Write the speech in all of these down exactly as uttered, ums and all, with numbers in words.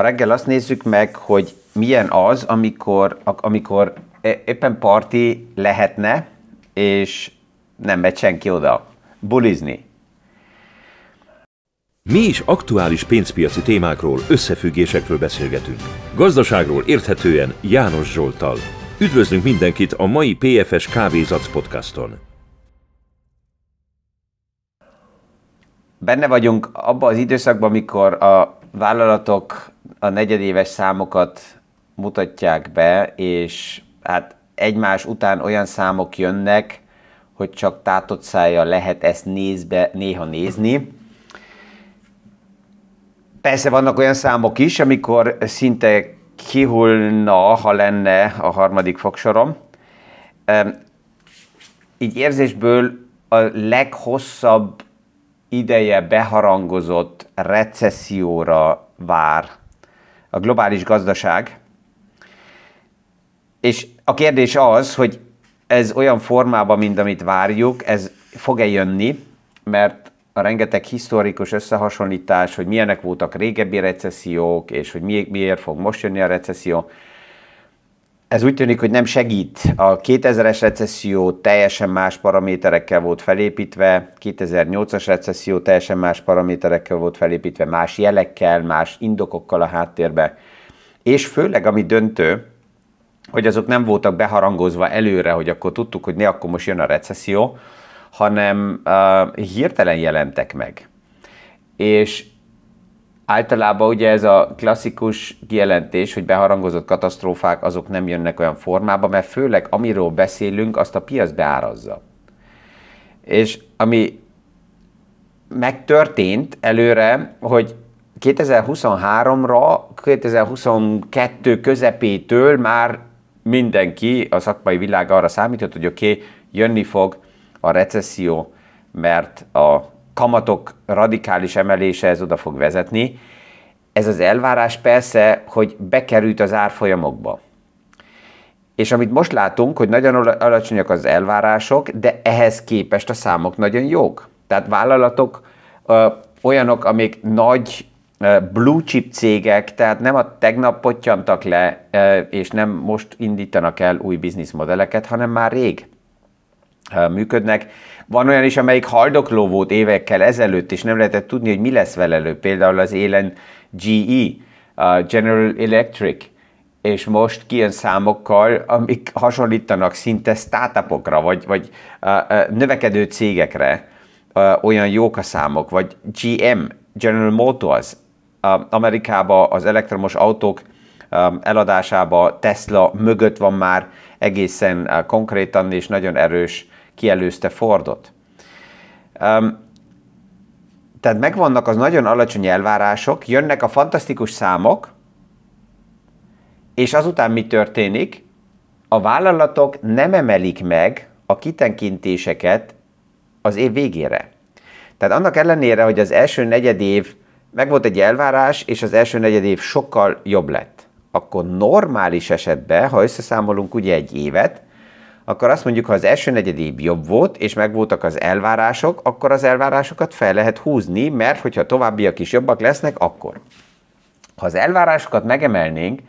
ma reggel azt nézzük meg, hogy milyen az, amikor, amikor éppen parti lehetne, és nem megy senki oda bulizni. Mi is aktuális pénzpiaci témákról, összefüggésekről beszélgetünk. Gazdaságról érthetően János Zsolttal. Üdvözlünk mindenkit a mai pé ef es K-vizats podcaston. Benne vagyunk abban az időszakban, amikor a vállalatok a negyedéves számokat mutatják be, és hát egymás után olyan számok jönnek, hogy csak tátott szájjal lehet ezt nézbe, néha nézni. Persze vannak olyan számok is, amikor szinte kihullna, ha lenne a harmadik fogsorom. Így érzésből a leghosszabb ideje beharangozott recesszióra vár a globális gazdaság. És a kérdés az, hogy ez olyan formában, mint amit várjuk, ez fog-e jönni, mert a rengeteg historikus összehasonlítás, hogy milyenek voltak régebbi recessziók, és hogy miért fog most jönni a recesszió, ez úgy tűnik, hogy nem segít. A kétezres recesszió teljesen más paraméterekkel volt felépítve, kétezer-nyolcas recesszió teljesen más paraméterekkel volt felépítve, más jelekkel, más indokokkal a háttérbe. És főleg, ami döntő, hogy azok nem voltak beharangozva előre, hogy akkor tudtuk, hogy ne, akkor most jön a recesszió, hanem uh, hirtelen jelentek meg. És általában ugye ez a klasszikus kijelentés, hogy beharangozott katasztrófák, azok nem jönnek olyan formába, mert főleg amiről beszélünk, azt a piac beárazza. És ami megtörtént előre, hogy kétezer-huszonháromra, kétezer-huszonkettő közepétől már mindenki, a szakmai világ arra számított, hogy oké, okay, jönni fog a recesszió, mert a kamatok radikális emelése ez oda fog vezetni. Ez az elvárás persze, hogy bekerült az árfolyamokba. És amit most látunk, hogy nagyon alacsonyak az elvárások, de ehhez képest a számok nagyon jók. Tehát vállalatok ö, olyanok, amik nagy ö, blue chip cégek, tehát nem a tegnap pottyantak le, ö, és nem most indítanak el új bizniszmodelleket, hanem már rég működnek. Van olyan is, amelyik haldokló volt évekkel ezelőtt, és nem lehetett tudni, hogy mi lesz vele előbb. Például az élen gé é, General Electric, és most kijön számokkal, amik hasonlítanak szinte startupokra, vagy, vagy növekedő cégekre, olyan jók a számok, vagy gé em, General Motors, Amerikában az elektromos autók eladásába Tesla mögött van már egészen konkrétan, és nagyon erős kielőzte Fordot. Tehát megvannak az nagyon alacsony elvárások, jönnek a fantasztikus számok, és azután mi történik? A vállalatok nem emelik meg a kitekintéseket az év végére. Tehát annak ellenére, hogy az első negyed év, meg volt egy elvárás, és az első negyed év sokkal jobb lett, akkor normális esetben, ha összeszámolunk ugye egy évet, akkor azt mondjuk, ha az első negyed év jobb volt, és megvoltak az elvárások, akkor az elvárásokat fel lehet húzni, mert hogyha továbbiak is jobbak lesznek, akkor. Ha az elvárásokat megemelnénk,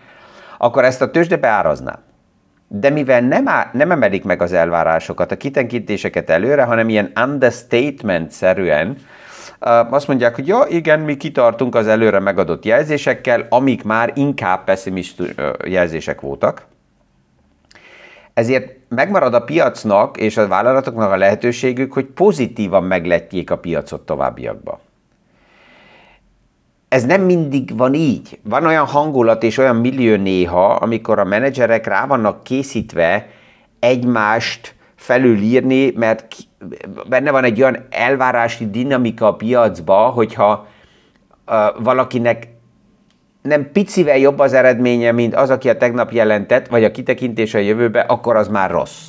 akkor ezt a tőzsde beárazná. De mivel nem, á, nem emelik meg az elvárásokat, a kitenkítéseket előre, hanem ilyen understatement-szerűen, azt mondják, hogy ja, igen, mi kitartunk az előre megadott jelzésekkel, amik már inkább pessimista jelzések voltak. Ezért megmarad a piacnak és a vállalatoknak a lehetőségük, hogy pozitívan megletjék a piacot továbbiakba. Ez nem mindig van így. Van olyan hangulat és olyan millió néha, amikor a menedzserek rá vannak készítve egymást felülírni, mert benne van egy olyan elvárási dinamika a piacba, hogyha uh, valakinek nem picivel jobb az eredménye, mint az, aki a tegnap jelentett, vagy a kitekintése a jövőbe, akkor az már rossz.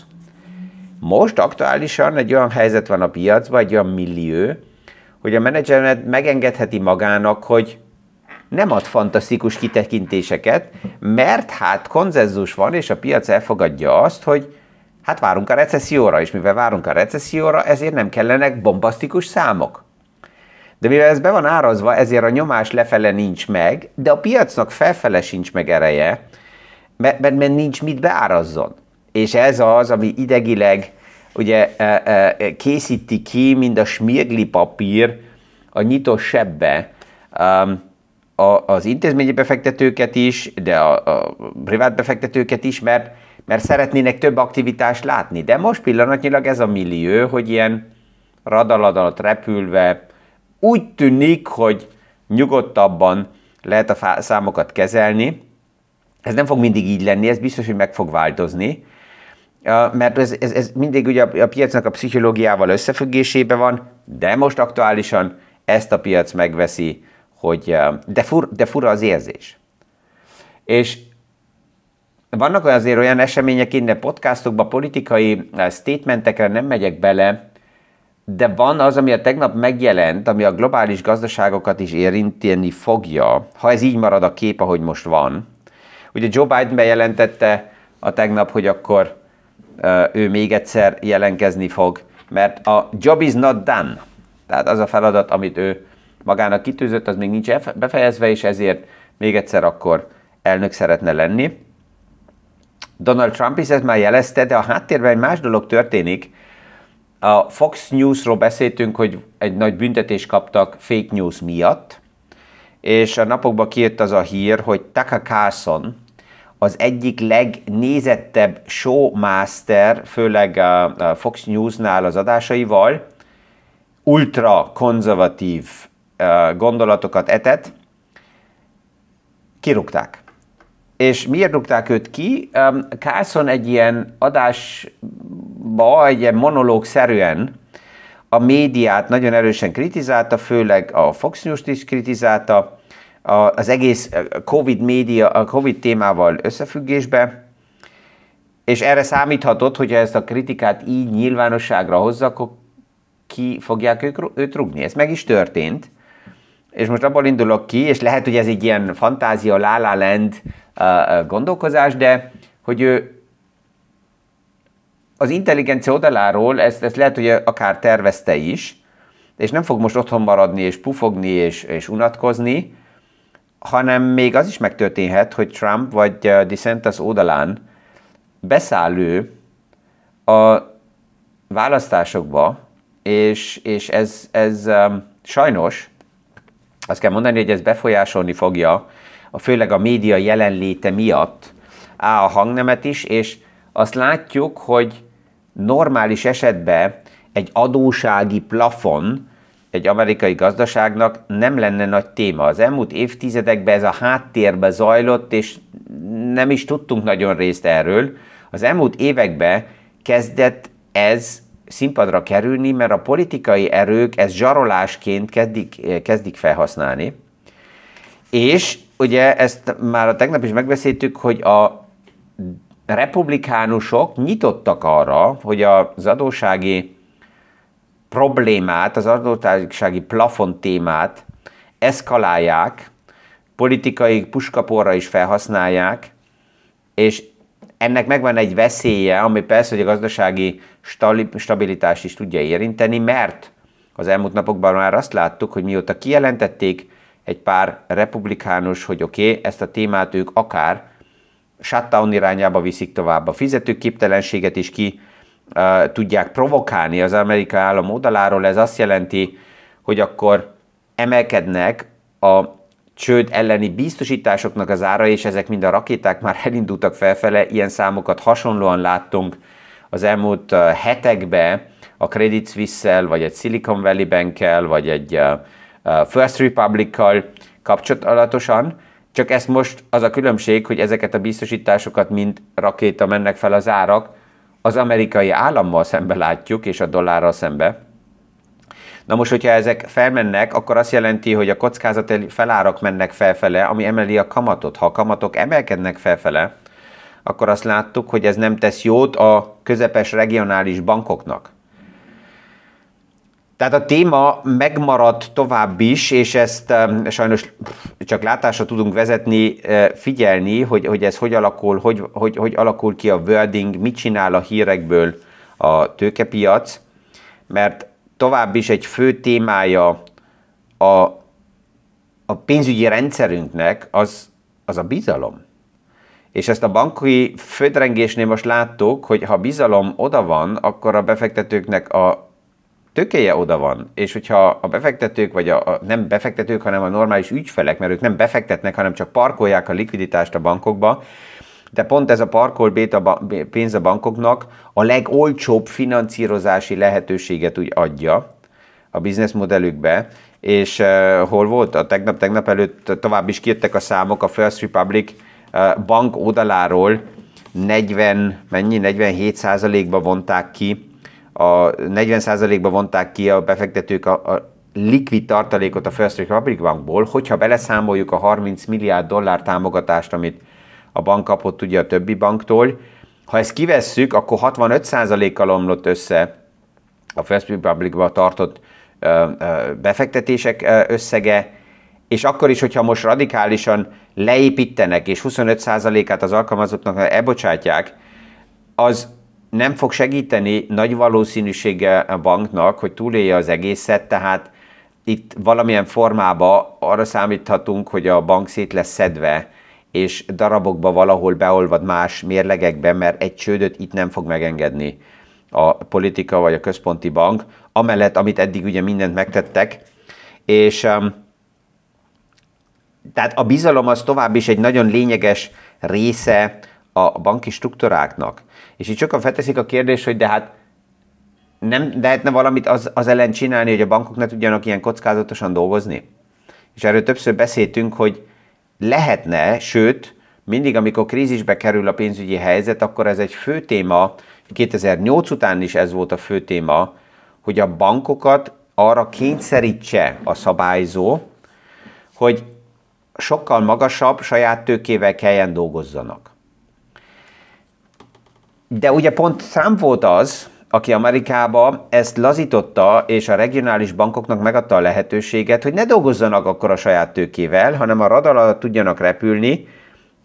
Most aktuálisan egy olyan helyzet van a piacban, egy olyan millió, hogy a menedzser megengedheti magának, hogy nem ad fantasztikus kitekintéseket, mert hát konszenzus van, és a piac elfogadja azt, hogy hát várunk a recesszióra, és mivel várunk a recesszióra, ezért nem kellenek bombasztikus számok. De mivel ez be van árazva, ezért a nyomás lefele nincs meg, de a piacnak felfele sincs meg ereje, mert, mert, mert nincs mit beárazzon. És ez az, ami idegileg ugye, készíti ki, mint a smirgli papír a nyitott sebbe az intézményi befektetőket is, de a, a privát befektetőket is, mert, mert szeretnének több aktivitást látni. De most pillanatnyilag ez a millió, hogy ilyen radaladat repülve, úgy tűnik, hogy nyugodtabban lehet a számokat kezelni. Ez nem fog mindig így lenni, ez biztos, hogy meg fog változni, mert ez, ez, ez mindig ugye a piacnak a pszichológiával összefüggésében van, de most aktuálisan ezt a piac megveszi, hogy de, fur, de fura az érzés. És vannak azért olyan események, innen podcastokban, politikai statementekre nem megyek bele, de van az, ami a tegnap megjelent, ami a globális gazdaságokat is érinteni fogja, ha ez így marad a kép, ahogy most van. Ugye Joe Biden bejelentette a tegnap, hogy akkor uh, ő még egyszer jelentkezni fog, mert a job is not done, tehát az a feladat, amit ő magának kitűzött, az még nincs befejezve, és ezért még egyszer akkor elnök szeretne lenni. Donald Trump is ezt már jelezte, de a háttérben egy más dolog történik. A Fox Newsról beszéltünk, hogy egy nagy büntetést kaptak fake news miatt, és a napokban kijött az a hír, hogy Tucker Carlson az egyik legnézettebb showmaster, főleg a Fox Newsnál az adásaival, ultrakonzervatív gondolatokat etett, kirúgták. És miért rúgták őt ki? Carlson egy ilyen adásba, egy ilyen monológszerűen a médiát nagyon erősen kritizálta, főleg a Fox News-t is kritizálta, az egész Covid média, a Covid témával összefüggésbe, és erre számíthatott, hogyha ezt a kritikát így nyilvánosságra hozza, akkor ki fogják őt rúgni. Ez meg is történt. És most abból indulok ki, és lehet, hogy ez egy ilyen fantázia, la la land gondolkozás, de hogy ő az intelligencia oldaláról, ezt, ezt lehet, hogy akár tervezte is, és nem fog most otthon maradni, és pufogni, és, és unatkozni, hanem még az is megtörténhet, hogy Trump vagy DeSantis oldalán beszáll ő a választásokba, és, és ez, ez sajnos, azt kell mondani, hogy ez befolyásolni fogja, a főleg a média jelenléte miatt á, a hangnemet is, és azt látjuk, hogy normális esetben egy adósági plafon egy amerikai gazdaságnak nem lenne nagy téma. Az elmúlt évtizedekben ez a háttérbe zajlott, és nem is tudtunk nagyon részt erről. Az elmúlt években kezdett ez színpadra kerülni, mert a politikai erők ezt zsarolásként kezdik, kezdik felhasználni. És ugye ezt már a tegnap is megbeszéltük, hogy a republikánusok nyitottak arra, hogy az adóssági problémát, az adóssági plafon témát eszkalálják, politikai puskaporra is felhasználják, és ennek megvan egy veszélye, ami persze, hogy a gazdasági stabilitást is tudja érinteni, mert az elmúlt napokban már azt láttuk, hogy mióta kijelentették egy pár republikánus, hogy oké, okay, ezt a témát ők akár shutdown irányába viszik tovább, a fizetőképtelenséget is ki uh, tudják provokálni az amerikai állam oldaláról. Ez azt jelenti, hogy akkor emelkednek a csőd elleni biztosításoknak az ára, és ezek mind a rakéták már elindultak felfele, ilyen számokat hasonlóan láttunk az elmúlt hetekben a Credit Suisse-szel, vagy egy Silicon Valley Bankkel, vagy egy First Republic-kal kapcsolatosan, csak ez most az a különbség, hogy ezeket a biztosításokat mind rakéta mennek fel az árak, az amerikai állammal szembe látjuk, és a dollárral szembe. Na most, hogyha ezek felmennek, akkor azt jelenti, hogy a kockázati felárak mennek felfele, ami emeli a kamatot. Ha a kamatok emelkednek felfele, akkor azt láttuk, hogy ez nem tesz jót a közepes regionális bankoknak. Tehát a téma megmaradt tovább is, és ezt um, sajnos csak látásra tudunk vezetni, figyelni, hogy, hogy ez hogy alakul, hogy, hogy, hogy alakul ki a wording, mit csinál a hírekből a tőkepiac, mert tovább is egy fő témája a, a pénzügyi rendszerünknek az, az a bizalom. És ezt a banki földrengésnél most láttuk, hogy ha bizalom oda van, akkor a befektetőknek a tökéje oda van. És hogyha a befektetők, vagy a, a nem befektetők, hanem a normális ügyfelek, mert ők nem befektetnek, hanem csak parkolják a likviditást a bankokba, de pont ez a parkol béta pénz a bankoknak a legolcsóbb finanszírozási lehetőséget úgy adja a bizniszmodellükbe, és uh, hol volt? A tegnap, tegnap előtt tovább is kijöttek a számok a First Republic uh, bank oldaláról, negyven, mennyi? negyvenhét százalékba vonták ki, a negyven százalékba vonták ki a befektetők a, a likvid tartalékot a First Republic bankból, hogyha beleszámoljuk a harminc milliárd dollár támogatást, amit a bank kapott ugye a többi banktól. Ha ezt kivesszük, akkor hatvanöt százalékkal omlott össze a First Republic-ba tartott ö, ö, befektetések ö, összege, és akkor is, hogyha most radikálisan leépítenek, és huszonöt százalékát az alkalmazottnak elbocsátják, az nem fog segíteni nagy valószínűséggel a banknak, hogy túlélje az egészet, tehát itt valamilyen formában arra számíthatunk, hogy a bank szét lesz szedve, és darabokba valahol beolvad más mérlegekbe, mert egy csődöt itt nem fog megengedni a politika vagy a központi bank, amellett, amit eddig ugye mindent megtettek. És um, tehát a bizalom az tovább is egy nagyon lényeges része a banki struktúráknak. És itt sokan felteszik a kérdést, hogy de hát nem lehetne valamit az, az ellen csinálni, hogy a bankok ne tudjanak ilyen kockázatosan dolgozni. És erről többször beszéltünk, hogy lehetne, sőt, mindig, amikor krízisbe kerül a pénzügyi helyzet, akkor ez egy fő téma, kétezer-nyolc után is ez volt a fő téma, hogy a bankokat arra kényszerítse a szabályzó, hogy sokkal magasabb saját tőkével kelljen dolgozzanak. De ugye pont Trump volt az, aki Amerikában ezt lazította, és a regionális bankoknak megadta a lehetőséget, hogy ne dolgozzanak akkor a saját tőkével, hanem a radar alatt tudjanak repülni,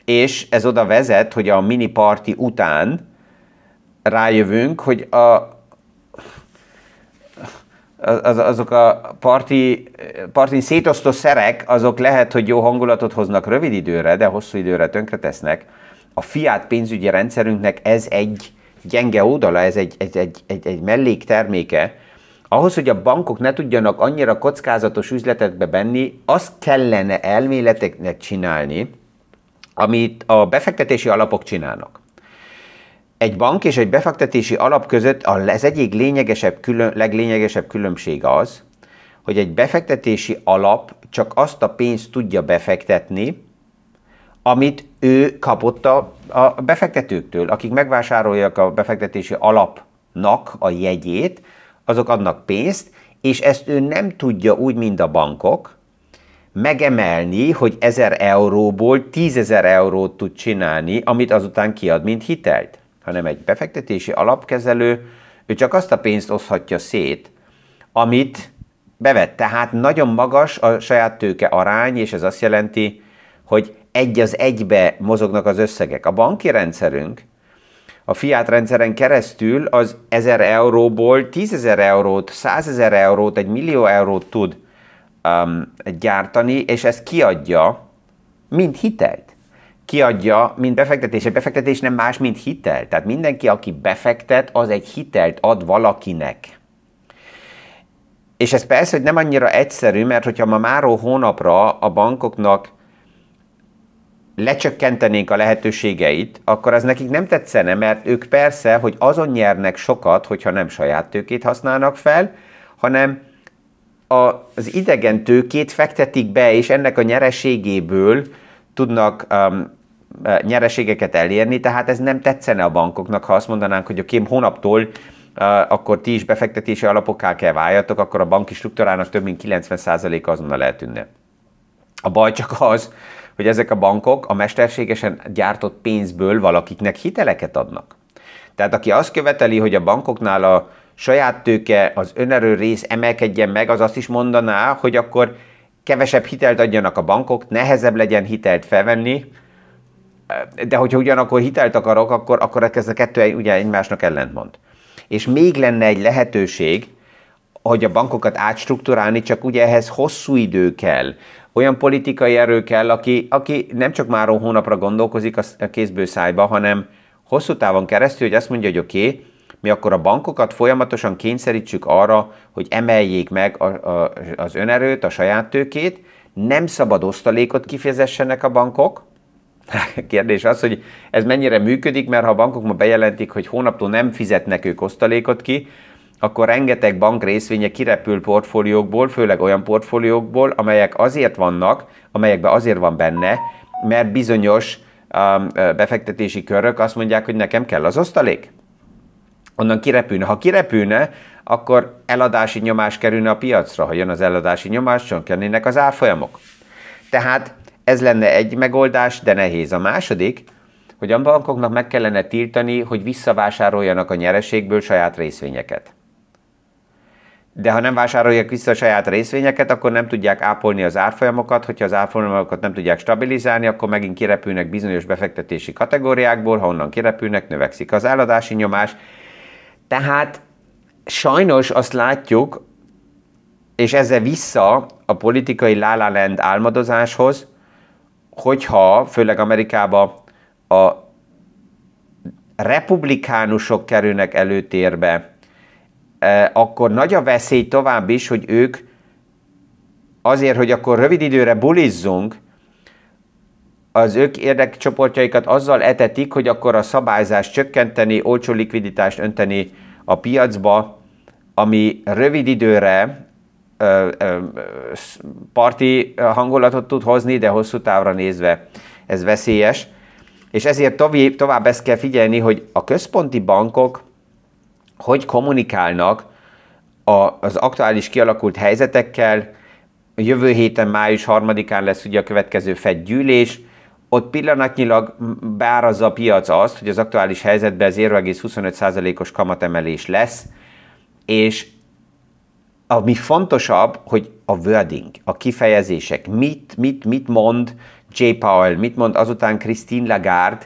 és ez oda vezet, hogy a mini party után rájövünk, hogy a, az, azok a parti, partin szétosztó szerek, azok lehet, hogy jó hangulatot hoznak rövid időre, de hosszú időre tönkretesznek. A fiat pénzügyi rendszerünknek ez egy gyenge oldala, ez egy, egy, egy, egy, egy mellékterméke. Ahhoz, hogy a bankok ne tudjanak annyira kockázatos üzletekbe benni, azt kellene elméleteknek csinálni, amit a befektetési alapok csinálnak. Egy bank és egy befektetési alap között az egyik lényegesebb, külön, leglényegesebb különbség az, hogy egy befektetési alap csak azt a pénzt tudja befektetni, amit ő kapott a, a befektetőktől, akik megvásárolják a befektetési alapnak a jegyét, azok adnak pénzt, és ezt ő nem tudja úgy, mint a bankok, megemelni, hogy ezer euróból tízezer eurót tud csinálni, amit azután kiad, mint hitelt. Hanem egy befektetési alapkezelő, ő csak azt a pénzt oszhatja szét, amit bevett. Tehát nagyon magas a saját tőke arány, és ez azt jelenti, hogy egy az egybe mozognak az összegek. A banki rendszerünk a fiat rendszeren keresztül az ezer euróból tízezer eurót, százezer eurót, egy millió eurót tud um, gyártani, és ezt kiadja, mint hitelt. Kiadja, mint befektetés. A befektetés nem más, mint hitel. Tehát mindenki, aki befektet, az egy hitelt ad valakinek. És ez persze, hogy nem annyira egyszerű, mert hogyha ma máról hónapra a bankoknak lecsökkentenénk a lehetőségeit, akkor az nekik nem tetszene, mert ők persze, hogy azon nyernek sokat, hogyha nem saját tőkét használnak fel, hanem az idegen tőkét fektetik be, és ennek a nyereségéből tudnak um, nyereségeket elérni, tehát ez nem tetszene a bankoknak, ha azt mondanánk, hogy oké, hónaptól uh, akkor ti is befektetési alapokká kell váljatok, akkor a banki struktúrának több mint kilencven százaléka azonnal eltűnne. A baj csak az, hogy ezek a bankok a mesterségesen gyártott pénzből valakiknek hiteleket adnak. Tehát aki azt követeli, hogy a bankoknál a saját tőke, az önerő rész emelkedjen meg, az azt is mondaná, hogy akkor kevesebb hitelt adjanak a bankok, nehezebb legyen hitelt felvenni, de hogyha ugyanakkor hitelt akarok, akkor, akkor ez a kettő ugye egymásnak ellentmond. És még lenne egy lehetőség, hogy a bankokat átstruktúrálni, csak ugye ehhez hosszú idő kell. Olyan politikai erő kell, aki, aki nem csak már hónapra gondolkozik a kézből szájba, hanem hosszú távon keresztül, hogy azt mondja, hogy oké, okay, mi akkor a bankokat folyamatosan kényszerítsük arra, hogy emeljék meg a, a, az önerőt, a saját tőkét, nem szabad osztalékot kifizessenek a bankok. Kérdés az, hogy ez mennyire működik, mert ha a bankok ma bejelentik, hogy hónaptól nem fizetnek ők osztalékot ki, akkor rengeteg bank részvénye kirepül portfóliókból, főleg olyan portfóliókból, amelyek azért vannak, amelyekben azért van benne, mert bizonyos um, befektetési körök azt mondják, hogy nekem kell az osztalék. Onnan kirepülne. Ha kirepülne, akkor eladási nyomás kerülne a piacra. Ha jön az eladási nyomás, csökkennének az árfolyamok. Tehát ez lenne egy megoldás, de nehéz. A második, hogy a bankoknak meg kellene tiltani, hogy visszavásároljanak a nyereségből saját részvényeket. De ha nem vásárolják vissza a saját részvényeket, akkor nem tudják ápolni az árfolyamokat, hogyha az árfolyamokat nem tudják stabilizálni, akkor megint kirepülnek bizonyos befektetési kategóriákból, ha onnan kirepülnek, növekszik az eladási nyomás. Tehát sajnos azt látjuk, és ezzel vissza a politikai la la land álmodozáshoz, hogyha főleg Amerikában a republikánusok kerülnek előtérbe, akkor nagy a veszély tovább is, hogy ők azért, hogy akkor rövid időre bulizzunk, az ők érdekcsoportjaikat azzal etetik, hogy akkor a szabályzást csökkenteni, olcsó likviditást önteni a piacba, ami rövid időre ö, ö, parti hangulatot tud hozni, de hosszú távra nézve ez veszélyes. És ezért tovább, tovább ezt kell figyelni, hogy a központi bankok hogy kommunikálnak az aktuális kialakult helyzetekkel. Jövő héten május harmadikán lesz ugye a következő Fed gyűlés. Ott pillanatnyilag beárazza a piac azt, hogy az aktuális helyzetben nulla egész huszonöt százalékos kamatemelés lesz, és ami fontosabb, hogy a wording, a kifejezések, mit, mit, mit mond J. Powell, mit mond azután Christine Lagarde,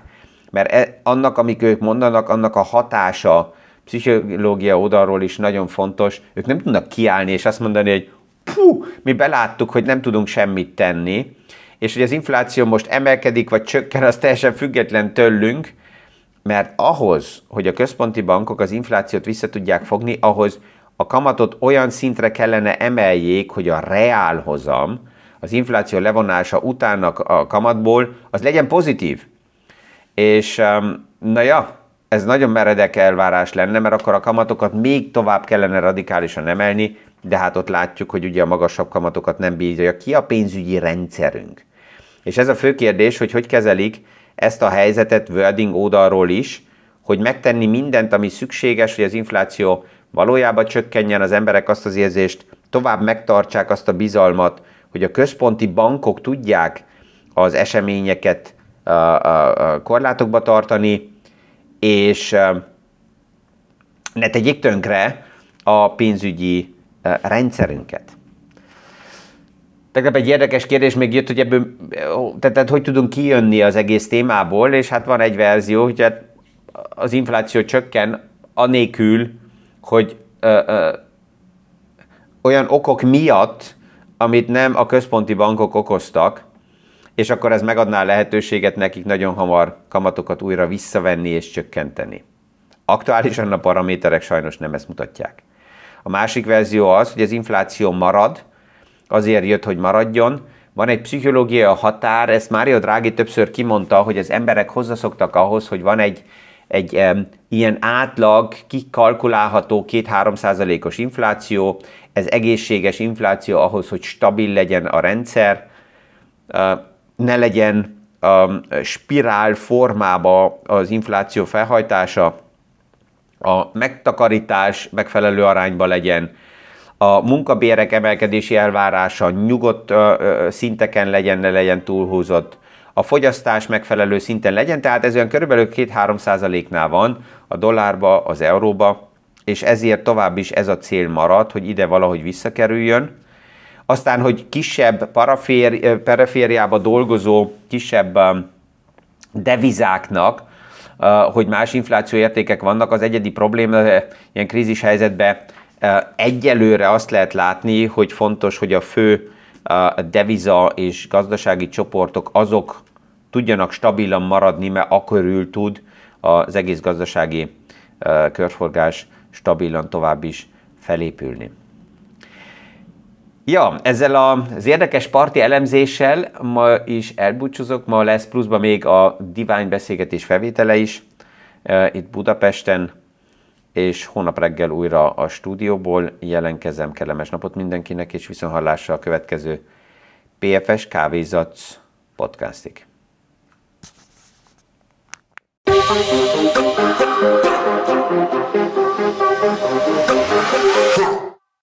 mert annak, amik ők mondanak, annak a hatása, pszichológia oldalról is nagyon fontos, ők nem tudnak kiállni és azt mondani, hogy puh, mi beláttuk, hogy nem tudunk semmit tenni, és hogy az infláció most emelkedik, vagy csökken, az teljesen független tőlünk, mert ahhoz, hogy a központi bankok az inflációt vissza tudják fogni, ahhoz a kamatot olyan szintre kellene emeljék, hogy a reálhozam, az infláció levonása utának a kamatból, az legyen pozitív. És na ja, ez nagyon meredek elvárás lenne, mert akkor a kamatokat még tovább kellene radikálisan emelni, de hát ott látjuk, hogy ugye a magasabb kamatokat nem bírja ki a pénzügyi rendszerünk. És ez a fő kérdés, hogy hogy kezelik ezt a helyzetet wording oldalról is, hogy megtenni mindent, ami szükséges, hogy az infláció valójában csökkenjen, az emberek azt az érzést, tovább megtartsák azt a bizalmat, hogy a központi bankok tudják az eseményeket a, a, a korlátokba tartani, és ne tegyék tönkre a pénzügyi rendszerünket. Tegnap egy érdekes kérdés még jött, hogy ebből, tehát hogy tudunk kijönni az egész témából, és hát van egy verzió, hogy hát az infláció csökken anélkül, hogy ö, ö, olyan okok miatt, amit nem a központi bankok okoztak, és akkor ez megadná lehetőséget nekik nagyon hamar kamatokat újra visszavenni és csökkenteni. Aktuálisan a paraméterek sajnos nem ezt mutatják. A másik verzió az, hogy az infláció marad, azért jött, hogy maradjon. Van egy pszichológiai határ, ezt Mario Draghi többször kimondta, hogy az emberek hozzászoktak ahhoz, hogy van egy, egy um, ilyen átlag, kikalkulálható két-három százalékos infláció, ez egészséges infláció ahhoz, hogy stabil legyen a rendszer, uh, ne legyen um, spirál formába az infláció felhajtása, a megtakarítás megfelelő arányban legyen, a munkabérek emelkedési elvárása nyugodt ö, ö, szinteken legyen, ne legyen túlhúzott, a fogyasztás megfelelő szinten legyen, tehát ez olyan körülbelül két-három százaléknál van a dollárba, az euróba, és ezért tovább is ez a cél marad, hogy ide valahogy visszakerüljön. Aztán, hogy kisebb paraféri, perifériába dolgozó kisebb devizáknak, hogy más inflációértékek vannak, az egyedi probléma ilyen krízis helyzetben Egyelőre azt lehet látni, hogy fontos, hogy a fő deviza és gazdasági csoportok azok tudjanak stabilan maradni, mert akörül tud az egész gazdasági körforgás stabilan tovább is felépülni. Ja, ezzel az érdekes parti elemzéssel ma is elbúcsúzok, ma lesz pluszban még a Divány beszélgetés felvétele is itt Budapesten, és holnap reggel újra a stúdióból jelentkezem. Kellemes napot mindenkinek, és viszonthallásra a következő pé ef es K-vizats podcastig.